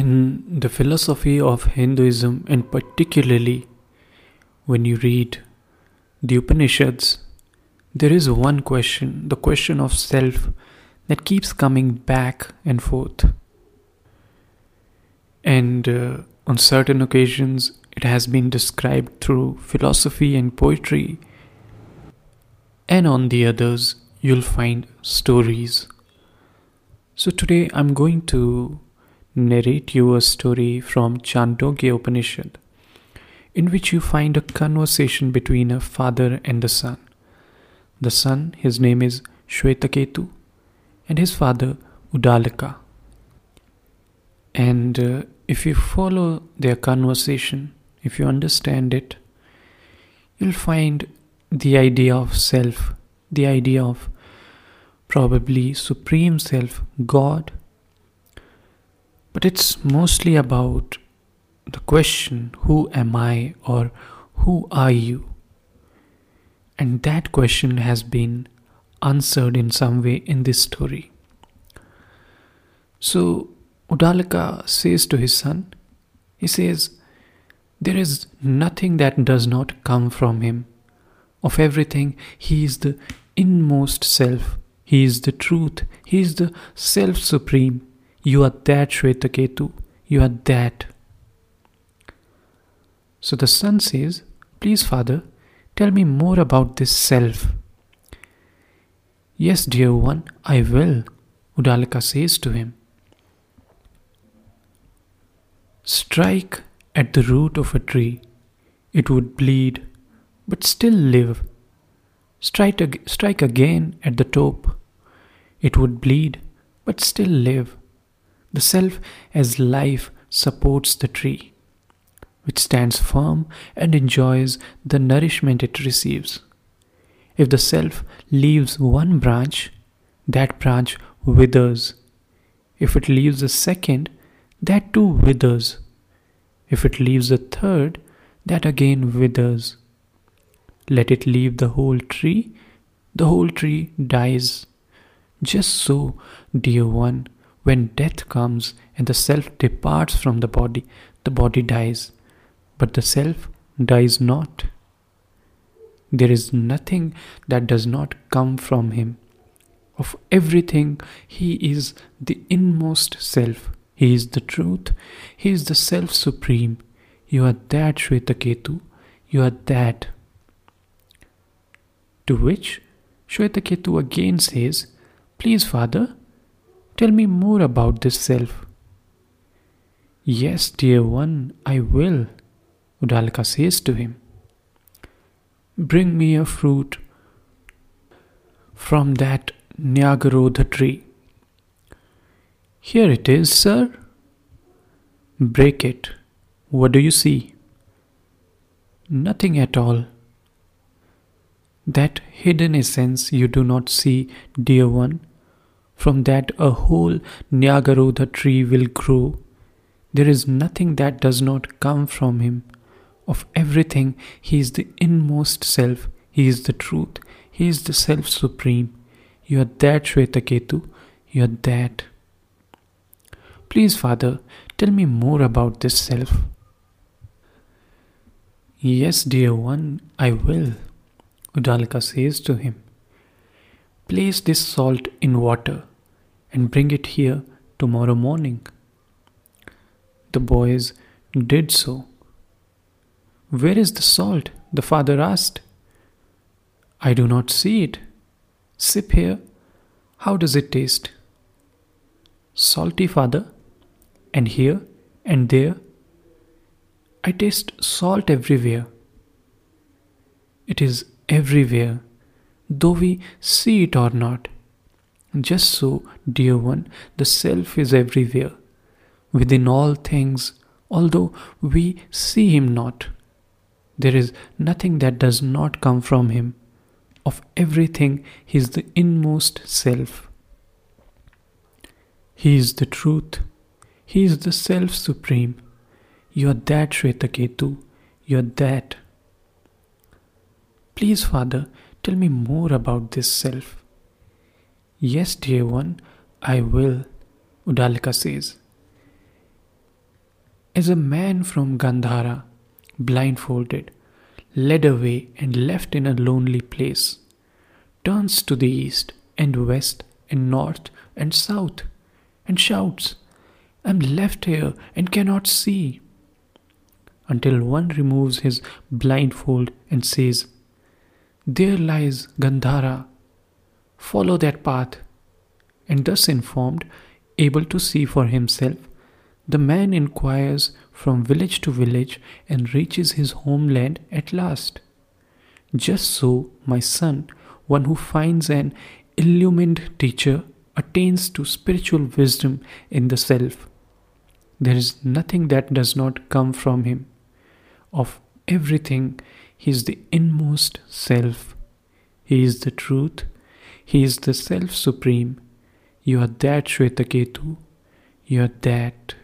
in the philosophy of Hinduism, and particularly when you read the Upanishads, there is one question, the question of self, that keeps coming back and forth. And on certain occasions, it has been described through philosophy and poetry. And on the others, you'll find stories. So today, I'm going to narrate you a story from Chandogya Upanishad, in which you find a conversation between a father and a son. The son, his name is Shvetaketu, and his father Udalaka. And if you follow their conversation, if you understand it, you'll find the idea of self, the idea of probably supreme self, God. But it's mostly about the question, who am I or who are you? And that question has been answered in some way in this story. So Udalaka says to his son, he says, there is nothing that does not come from him. Of everything, he is the inmost self. He is the truth. He is the self supreme. You are that, Shvetaketu. You are that. So the son says, please, father, tell me more about this self. Yes, dear one, I will, Udalaka says to him. Strike at the root of a tree. It would bleed, but still live. Strike again at the top. It would bleed, but still live. The self as life supports the tree, which stands firm and enjoys the nourishment it receives. If the self leaves one branch, that branch withers. If it leaves a second, that too withers. If it leaves a third, that again withers. Let it leave the whole tree dies. Just so, dear one, when death comes and the self departs from the body dies, but the self dies not. There is nothing that does not come from him. Of everything, he is the inmost self. He is the truth. He is the self supreme. You are that, Shvetaketu. You are that. To which Shvetaketu again says, please, father, tell me more about this self. Yes, dear one, I will, Udalaka says to him. Bring me a fruit from that Nyagrodha tree. Here it is, sir. Break it. What do you see? Nothing at all. That hidden essence you do not see, dear one. From that a whole Nyagrodha tree will grow. There is nothing that does not come from him. Of everything, he is the inmost self. He is the truth. He is the self supreme. You are that, Shvetaketu. You are that. Please, father, tell me more about this self. Yes, dear one, I will, Udalaka says to him, place this salt in water and bring it here tomorrow morning. The boys did so. Where is the salt? The father asked. I do not see it. Sip here. How does it taste? Salty, father. And here and there. I taste salt everywhere. It is everywhere, though we see it or not. Just so, dear one, the self is everywhere, within all things, although we see him not. There is nothing that does not come from him. Of everything, he is the inmost self. He is the truth. He is the self supreme. You are that, Shvetaketu. You are that. Please, father, tell me more about this self. Yes, dear one, I will, Udalaka says. as a man from Gandhara, blindfolded, led away and left in a lonely place, turns to the east and west and north and south and shouts, "I'm left here and cannot see," until one removes his blindfold and says, "There lies Gandhara, follow that path," and thus informed, able to see for himself, the man inquires from village to village and reaches his homeland at last. Just so, my son, one who finds an illumined teacher, attains to spiritual wisdom in the self. There is nothing that does not come from him. Of everything, he is the inmost self. He is the truth. He is the self supreme. You are that, Shvetaketu. You are that.